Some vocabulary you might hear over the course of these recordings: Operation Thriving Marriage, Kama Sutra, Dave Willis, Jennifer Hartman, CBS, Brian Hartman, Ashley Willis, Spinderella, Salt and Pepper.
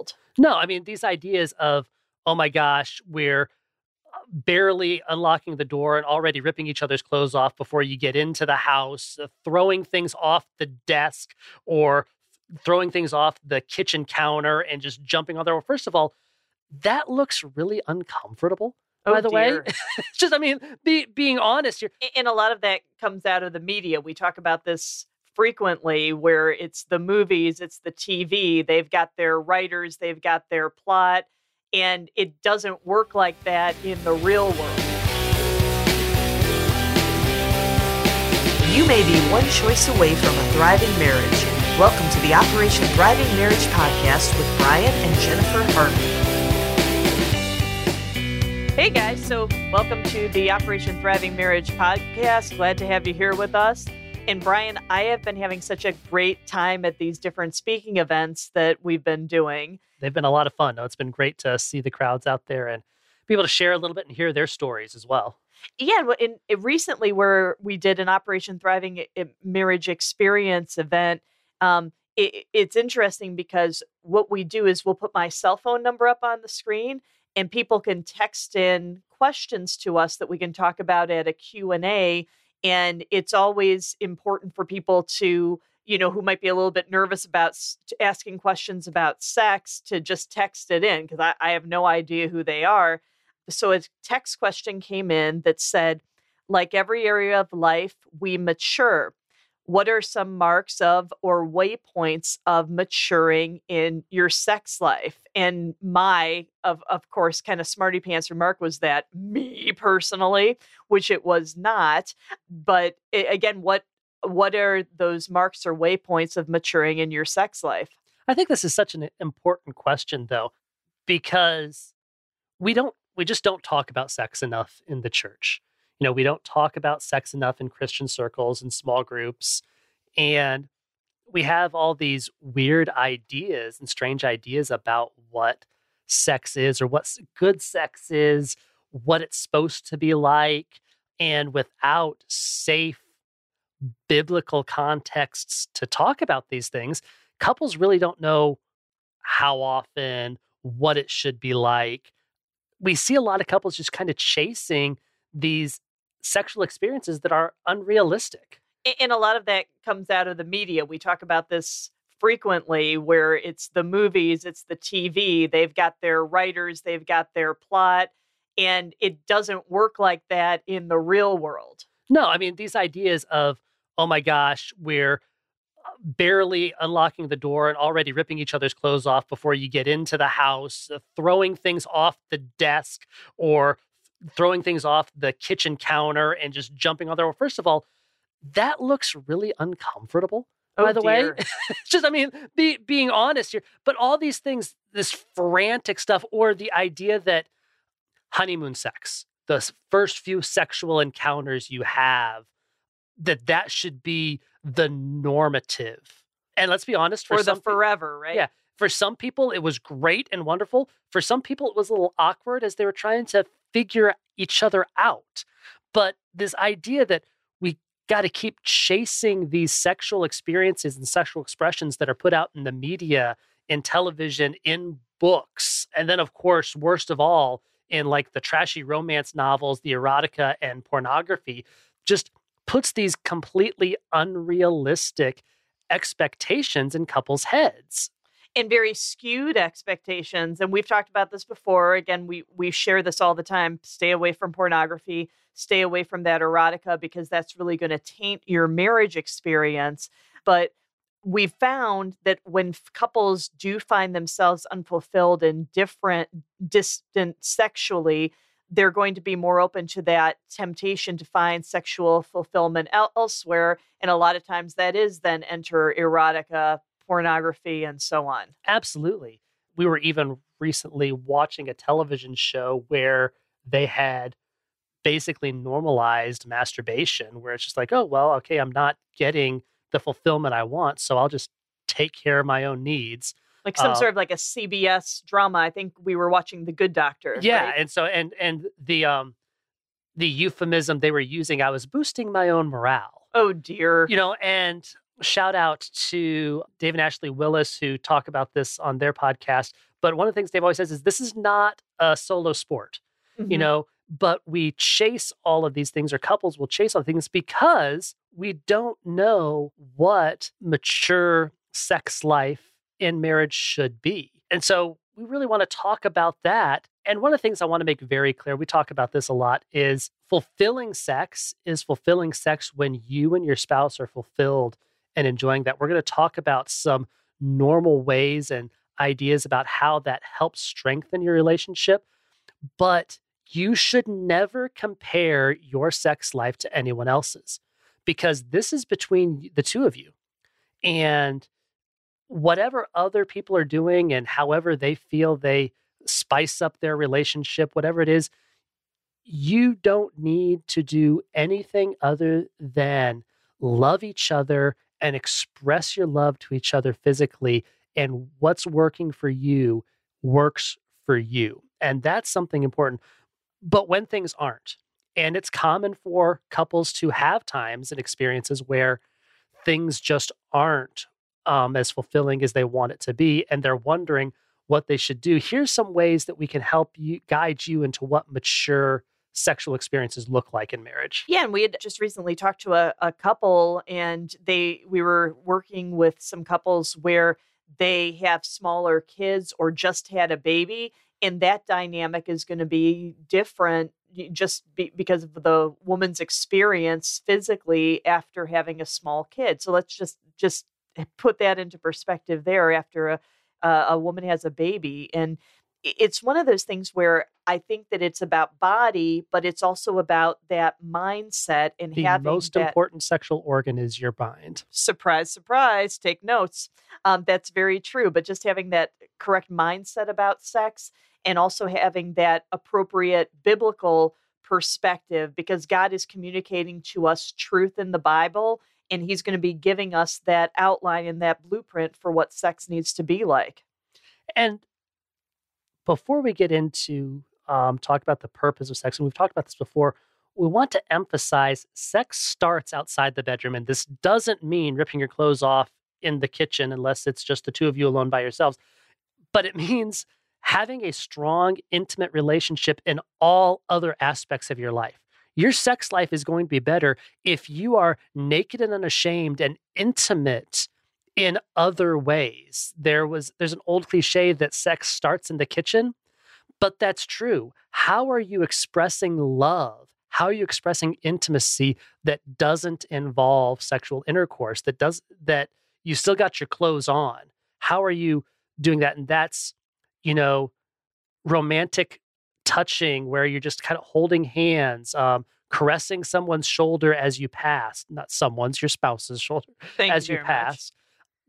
world. No, I mean, these ideas of, oh my gosh, we're barely unlocking the door and already ripping each other's clothes off before you get into the house, throwing things off the desk or throwing things off the kitchen counter and just jumping on there. Well, first of all, that looks really uncomfortable. By the way, it's just, I mean, being honest here. And a lot of that comes out of the media. We talk about this frequently where it's the movies, it's the TV. They've got their writers, they've got their plot, and it doesn't work like that in the real world. You may be one choice away from a thriving marriage. Welcome to the Operation Thriving Marriage podcast with Brian and Jennifer Hartman. Hey guys, so welcome to the Operation Thriving Marriage podcast. Glad to have you here with us. And Brian, I have been having such a great time at these different speaking events that we've been doing. They've been a lot of fun. It's been great to see the crowds out there and be able to share a little bit and hear their stories as well. Yeah, and recently where we did an Operation Thriving Marriage Experience event, it's interesting because what we do is we'll put my cell phone number up on the screen and people can text in questions to us that we can talk about at a Q&A. And it's always important for people to, you know, who might be a little bit nervous about asking questions about sex to just text it in, because I have no idea who they are. So a text question came in that said, like every area of life, we mature. What are some marks of or waypoints of maturing in your sex life? And my, of course, kind of smarty pants remark was that me personally, which it was not. But again, what are those marks or waypoints of maturing in your sex life? I think this is such an important question, though, because we just don't talk about sex enough in the church. You know, we don't talk about sex enough in Christian circles and small groups. And we have all these weird ideas and strange ideas about what sex is or what good sex is, what it's supposed to be like. And without safe biblical contexts to talk about these things, couples really don't know how often, what it should be like. We see a lot of couples just kind of chasing these sexual experiences that are unrealistic. And a lot of that comes out of the media. We talk about this frequently where it's the movies, it's the TV, they've got their writers, they've got their plot, and it doesn't work like that in the real world. No, I mean, these ideas of, oh my gosh, we're barely unlocking the door and already ripping each other's clothes off before you get into the house, throwing things off the desk or throwing things off the kitchen counter and just jumping on there. Well, first of all, that looks really uncomfortable, by the way. It's just, I mean, being honest here. But all these things, this frantic stuff, or the idea that honeymoon sex, the first few sexual encounters you have, that should be the normative. And let's be honest. Forever, right? Yeah. For some people, it was great and wonderful. For some people, it was a little awkward as they were trying to figure each other out. But this idea that we got to keep chasing these sexual experiences and sexual expressions that are put out in the media, in television, in books, and then, of course, worst of all, in like the trashy romance novels, the erotica and pornography, just puts these completely unrealistic expectations in couples' heads. And very skewed expectations. And we've talked about this before. Again, we share this all the time. Stay away from pornography. Stay away from that erotica because that's really going to taint your marriage experience. But we found that when couples do find themselves unfulfilled and distant sexually, they're going to be more open to that temptation to find sexual fulfillment elsewhere. And a lot of times that is then enter erotica, pornography, and so on. Absolutely. We were even recently watching a television show where they had basically normalized masturbation, where it's just like, oh, well, okay, I'm not getting the fulfillment I want, so I'll just take care of my own needs. Like some sort of like a CBS drama. I think we were watching The Good Doctor. Yeah, right? And so and the euphemism they were using, I was boosting my own morale. Oh dear. You know, and shout out to Dave and Ashley Willis, who talk about this on their podcast, But one of the things Dave always says is this is not a solo sport, mm-hmm. you know, but we chase all of these things, or couples will chase all things because we don't know what mature sex life in marriage should be. And so we really want to talk about that. And one of the things I want to make very clear, we talk about this a lot, is fulfilling sex is fulfilling sex when you and your spouse are fulfilled and enjoying that. We're going to talk about some normal ways and ideas about how that helps strengthen your relationship. But you should never compare your sex life to anyone else's, because this is between the two of you. And whatever other people are doing and however they feel they spice up their relationship, whatever it is, you don't need to do anything other than love each other and express your love to each other physically. And what's working for you works for you. And that's something important. But when things aren't, and it's common for couples to have times and experiences where things just aren't as fulfilling as they want it to be, and they're wondering what they should do. Here's some ways that we can help you, guide you into what mature sexual experiences look like in marriage. Yeah, and we had just recently talked to a couple, and we were working with some couples where they have smaller kids or just had a baby, and that dynamic is going to be different just because of the woman's experience physically after having a small kid. So let's just put that into perspective there after a woman has a baby. And it's one of those things where I think that it's about body, but it's also about that mindset and having the most important sexual organ is your mind. Surprise, surprise. Take notes. That's very true. But just having that correct mindset about sex and also having that appropriate biblical perspective, because God is communicating to us truth in the Bible, and he's going to be giving us that outline and that blueprint for what sex needs to be like. And before we get into talk about the purpose of sex, and we've talked about this before, we want to emphasize sex starts outside the bedroom. And this doesn't mean ripping your clothes off in the kitchen unless it's just the two of you alone by yourselves. But it means having a strong, intimate relationship in all other aspects of your life. Your sex life is going to be better if you are naked and unashamed and intimate in other ways. There's an old cliche that sex starts in the kitchen, but that's true. How are you expressing love? How are you expressing intimacy that doesn't involve sexual intercourse, that you still got your clothes on? How are you doing that? And that's, romantic touching, where you're just kind of holding hands, caressing someone's shoulder as you pass, not someone's, your spouse's shoulder as you pass,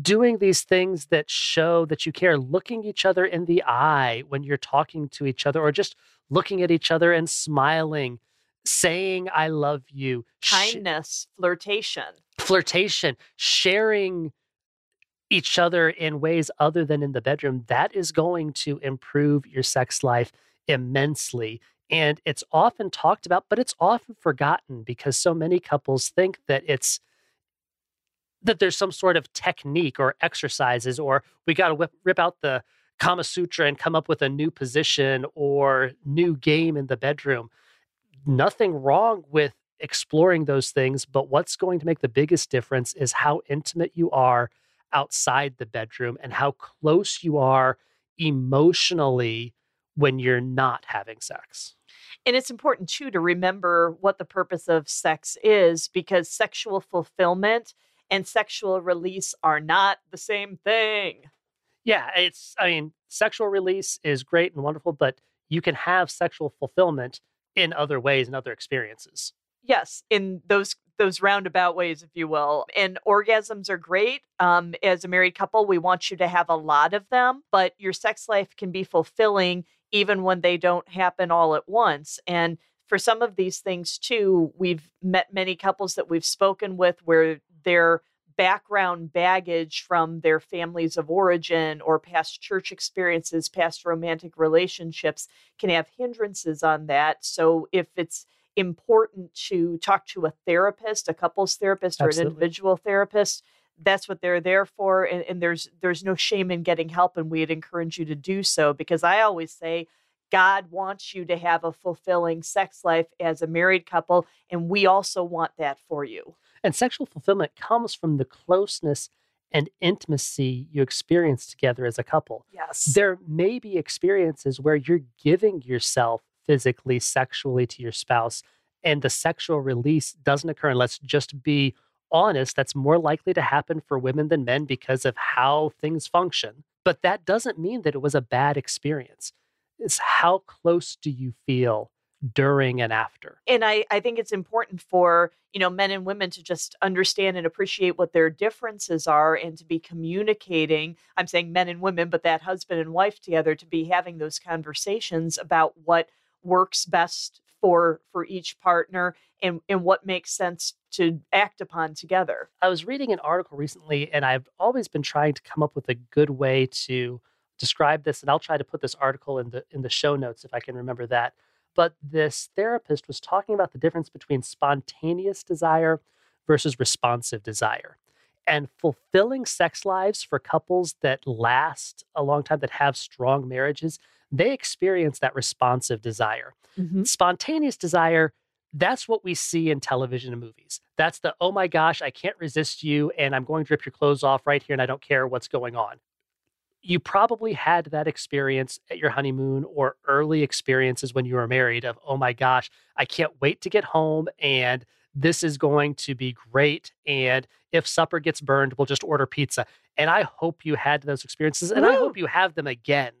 doing these things that show that you care, looking each other in the eye when you're talking to each other, or just looking at each other and smiling, saying, I love you. Kindness, flirtation, sharing each other in ways other than in the bedroom. That is going to improve your sex life immensely. And it's often talked about, but it's often forgotten, because so many couples think that there's some sort of technique or exercises, or we got to rip out the Kama Sutra and come up with a new position or new game in the bedroom. Nothing wrong with exploring those things, but what's going to make the biggest difference is how intimate you are outside the bedroom and how close you are emotionally when you're not having sex. And it's important, too, to remember what the purpose of sex is, because sexual fulfillment and sexual release are not the same thing. Yeah, sexual release is great and wonderful, but you can have sexual fulfillment in other ways and other experiences. Yes, in those roundabout ways, if you will. And orgasms are great. As a married couple, we want you to have a lot of them, but your sex life can be fulfilling even when they don't happen all at once. And for some of these things, too, we've met many couples that we've spoken with where their background baggage from their families of origin or past church experiences, past romantic relationships can have hindrances on that. So if it's important to talk to a therapist, a couple's therapist, or an individual therapist, that's what they're there for. And there's no shame in getting help. And we'd encourage you to do so, because I always say, God wants you to have a fulfilling sex life as a married couple. And we also want that for you. And sexual fulfillment comes from the closeness and intimacy you experience together as a couple. Yes. There may be experiences where you're giving yourself physically, sexually to your spouse, and the sexual release doesn't occur. And let's just be honest, that's more likely to happen for women than men because of how things function. But that doesn't mean that it was a bad experience. It's how close do you feel during and after. And I think it's important for, men and women to just understand and appreciate what their differences are and to be communicating. I'm saying men and women, but that husband and wife together, to be having those conversations about what works best for each partner and what makes sense to act upon together. I was reading an article recently, and I've always been trying to come up with a good way to describe this. And I'll try to put this article in the show notes if I can remember that. But this therapist was talking about the difference between spontaneous desire versus responsive desire. And fulfilling sex lives for couples that last a long time, that have strong marriages, they experience that responsive desire. Mm-hmm. Spontaneous desire, that's what we see in television and movies. That's the, oh my gosh, I can't resist you, and I'm going to rip your clothes off right here, and I don't care what's going on. You probably had that experience at your honeymoon or early experiences when you were married of, oh my gosh, I can't wait to get home and this is going to be great. And if supper gets burned, we'll just order pizza. And I hope you had those experiences and I hope you have them again.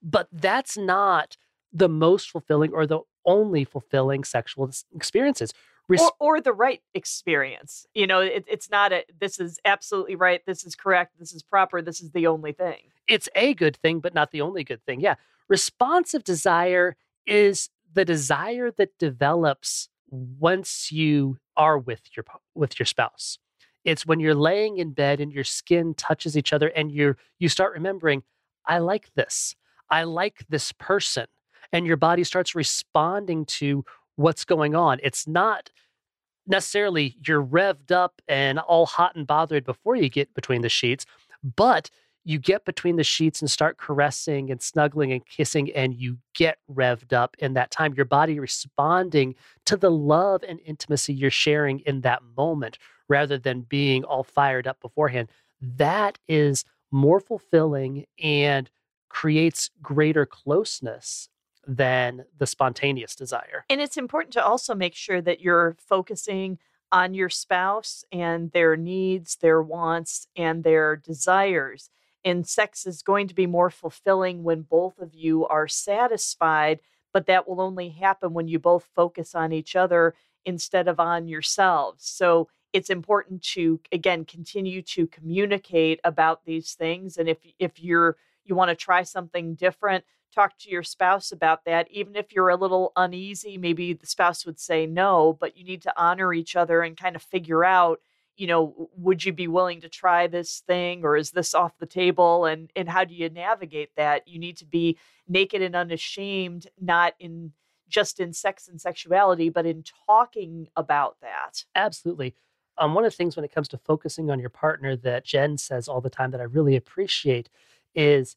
But that's not the most fulfilling or the only fulfilling sexual experiences. Or the right experience. It's not this is absolutely right, this is correct, this is proper, this is the only thing. It's a good thing, but not the only good thing. Yeah. Responsive desire is the desire that develops once you are with your spouse. It's when you're laying in bed and your skin touches each other and you start remembering, I like this. I like this person. And your body starts responding to what's going on. It's not necessarily you're revved up and all hot and bothered before you get between the sheets, but you get between the sheets and start caressing and snuggling and kissing, and you get revved up in that time. Your body responding to the love and intimacy you're sharing in that moment rather than being all fired up beforehand. That is more fulfilling and creates greater closeness than the spontaneous desire. And it's important to also make sure that you're focusing on your spouse and their needs, their wants, and their desires. And sex is going to be more fulfilling when both of you are satisfied, but that will only happen when you both focus on each other instead of on yourselves. So it's important to, again, continue to communicate about these things. And if you want to try something different, talk to your spouse about that. Even if you're a little uneasy, maybe the spouse would say no, but you need to honor each other and kind of figure out, would you be willing to try this thing, or is this off the table? And how do you navigate that? You need to be naked and unashamed, not in just in sex and sexuality, but in talking about that. Absolutely. One of the things when it comes to focusing on your partner that Jen says all the time that I really appreciate is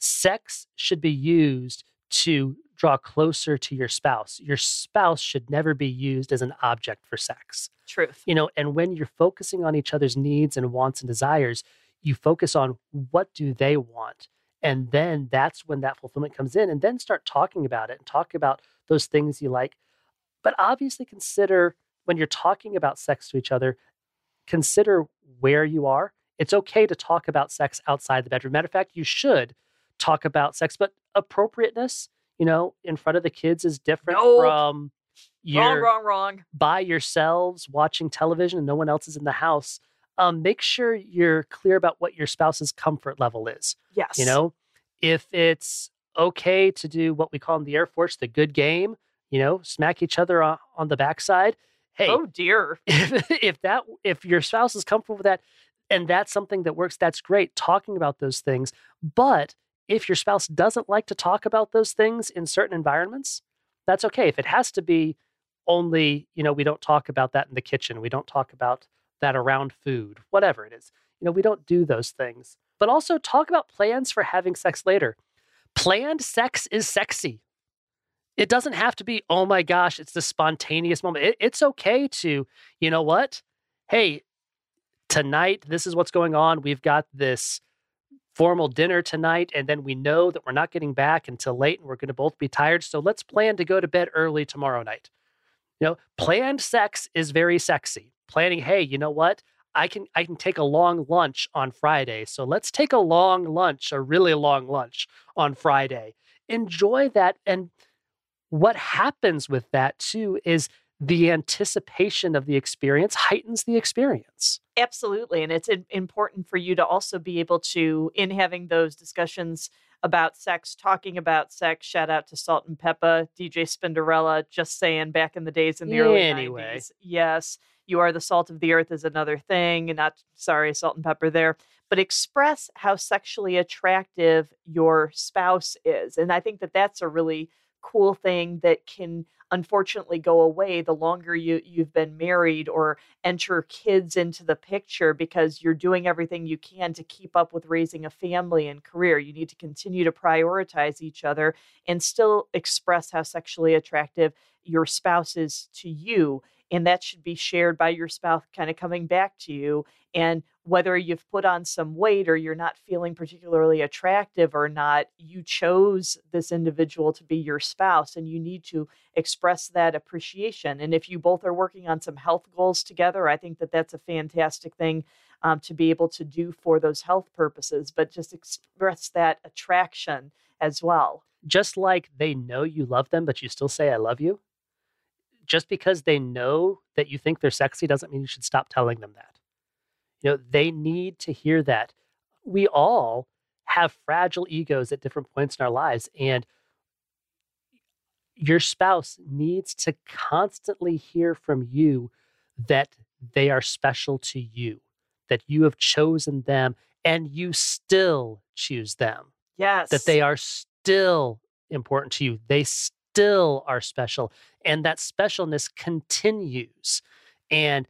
sex should be used to draw closer to your spouse. Your spouse should never be used as an object for sex. Truth. And when you're focusing on each other's needs and wants and desires, you focus on what do they want. And then that's when that fulfillment comes in, and then start talking about it and talk about those things you like. But obviously consider when you're talking about sex to each other, consider where you are. It's okay to talk about sex outside the bedroom. Matter of fact, you should talk about sex, but appropriateness, in front of the kids is different from wrong. By yourselves watching television and no one else is in the house. Make sure you're clear about what your spouse's comfort level is. Yes. If it's okay to do what we call in the Air Force, the good game, smack each other on the backside. Hey, oh dear. If your spouse is comfortable with that and that's something that works, that's great. Talking about those things. But if your spouse doesn't like to talk about those things in certain environments, that's okay. If it has to be only, we don't talk about that in the kitchen, we don't talk about that around food, whatever it is, You know, we don't do those things. But also talk about plans for having sex later. Planned sex is sexy. It doesn't have to be, oh my gosh, it's this spontaneous moment. It's okay to, you know what? Hey, tonight, this is what's going on. We've got this formal dinner tonight, and then we know that we're not getting back until late, and we're going to both be tired, so let's plan to go to bed early tomorrow night. You know, planned sex is very sexy. Planning, hey, you know what? I can take a long lunch on Friday, so let's take a long lunch, a really long lunch on Friday. Enjoy that, and what happens with that, too, is the anticipation of the experience heightens the experience. Absolutely. And it's important for you to also be able to, in having those discussions about sex, talking about sex, shout out to Salt and Pepper, DJ Spinderella, just saying back in the days in the early 90s. Yes, you are the salt of the earth is another thing. And not, sorry, Salt and Pepper there. But express how sexually attractive your spouse is. And I think that that's a really cool thing that can unfortunately go away the longer you've been married or enter kids into the picture, because you're doing everything you can to keep up with raising a family and career. You need to continue to prioritize each other and still express how sexually attractive your spouse is to you. And that should be shared by your spouse kind of coming back to you. And whether you've put on some weight or you're not feeling particularly attractive or not, you chose this individual to be your spouse, and you need to express that appreciation. And if you both are working on some health goals together, I think that that's a fantastic thing to be able to do for those health purposes, but just express that attraction as well. Just like they know you love them, but you still say, I love you. Just because they know that you think they're sexy doesn't mean you should stop telling them that. You know, they need to hear that. We all have fragile egos at different points in our lives, and your spouse needs to constantly hear from you that they are special to you, that you have chosen them and you still choose them. Yes. That they are still important to you. They still are special, and that specialness continues, and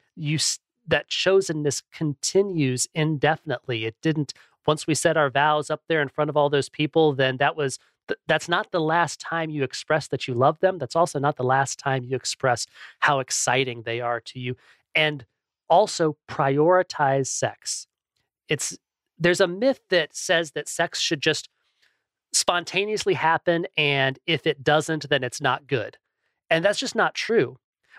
that chosenness continues indefinitely. It didn't, once we said our vows up there in front of all those people, then that's not the last time you express that you love them. That's also not the last time you express how exciting they are to you. And also prioritize sex. There's a myth that says that sex should just spontaneously happen, and if it doesn't, then it's not good. And that's just not true.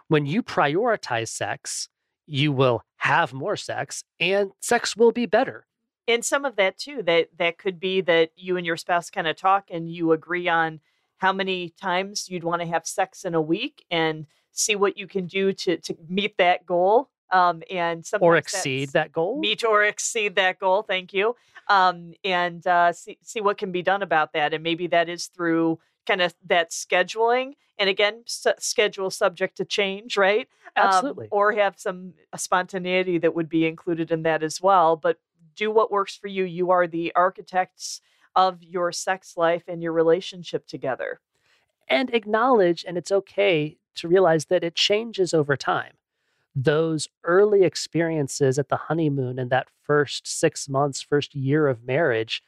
When you prioritize sex, you will have more sex, and sex will be better. And some of that, too, that could be that you and your spouse kind of talk and you agree on how many times you'd want to have sex in a week and see what you can do to meet that goal. And or exceed that goal. Meet or exceed that goal. Thank you. And see what can be done about that. And maybe that is through kind of that scheduling. And again, schedule subject to change, right? Absolutely. Or have some spontaneity that would be included in that as well. But do what works for you. You are the architects of your sex life and your relationship together. And acknowledge, and it's okay to realize that it changes over time. Those early experiences at the honeymoon and that first 6 months, first year of marriage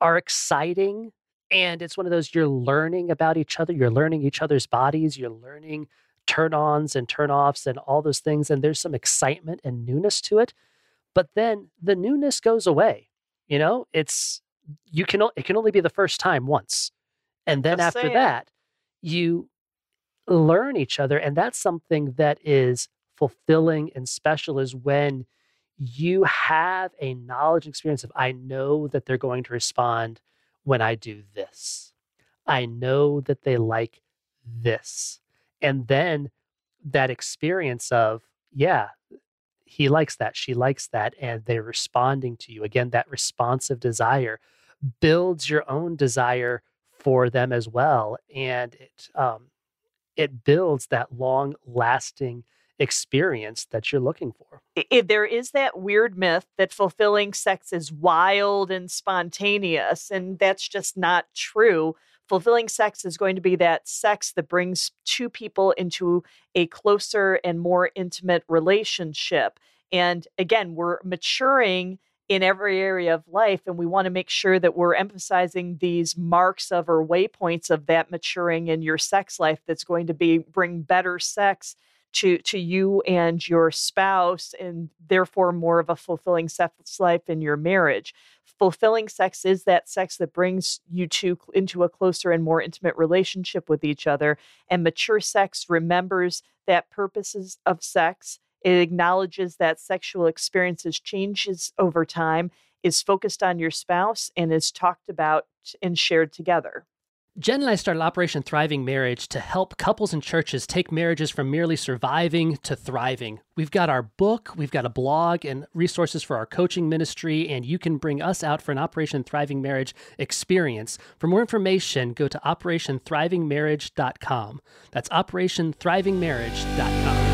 are exciting. And it's one of those, you're learning about each other. You're learning each other's bodies. You're learning turn-ons and turn-offs and all those things. And there's some excitement and newness to it. But then the newness goes away. You know, it can only be the first time once. And then after that, you learn each other. And that's something that is fulfilling and special, is when you have a knowledge and experience of, I know that they're going to respond when I do this. I know that they like this. And then that experience of, yeah, he likes that, she likes that, and they're responding to you. Again, that responsive desire builds your own desire for them as well. And it builds that long-lasting experience that you're looking for. There is that weird myth that fulfilling sex is wild and spontaneous, and that's just not true. Fulfilling sex is going to be that sex that brings two people into a closer and more intimate relationship. And again, we're maturing in every area of life. And we want to make sure that we're emphasizing these marks of or waypoints of that maturing in your sex life that's going to be bring better sex to you and your spouse, and therefore more of a fulfilling sex life in your marriage. Fulfilling sex is that sex that brings you two into a closer and more intimate relationship with each other. And mature sex remembers that purposes of sex. It acknowledges that sexual experiences changes over time, is focused on your spouse, and is talked about and shared together. Jen and I started Operation Thriving Marriage to help couples and churches take marriages from merely surviving to thriving. We've got our book, we've got a blog, and resources for our coaching ministry, and you can bring us out for an Operation Thriving Marriage experience. For more information, go to OperationThrivingMarriage.com. That's OperationThrivingMarriage.com.